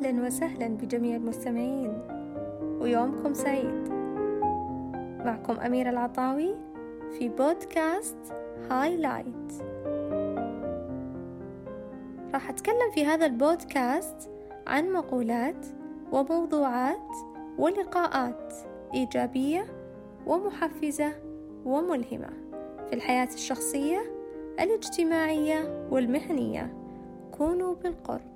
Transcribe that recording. أهلا وسهلا بجميع المستمعين، ويومكم سعيد. معكم أميرة العطاوي في بودكاست هاي لايت. راح أتكلم في هذا البودكاست عن مقولات وموضوعات ولقاءات إيجابية ومحفزة وملهمة في الحياة الشخصية، الاجتماعية والمهنية. كونوا بالقرب.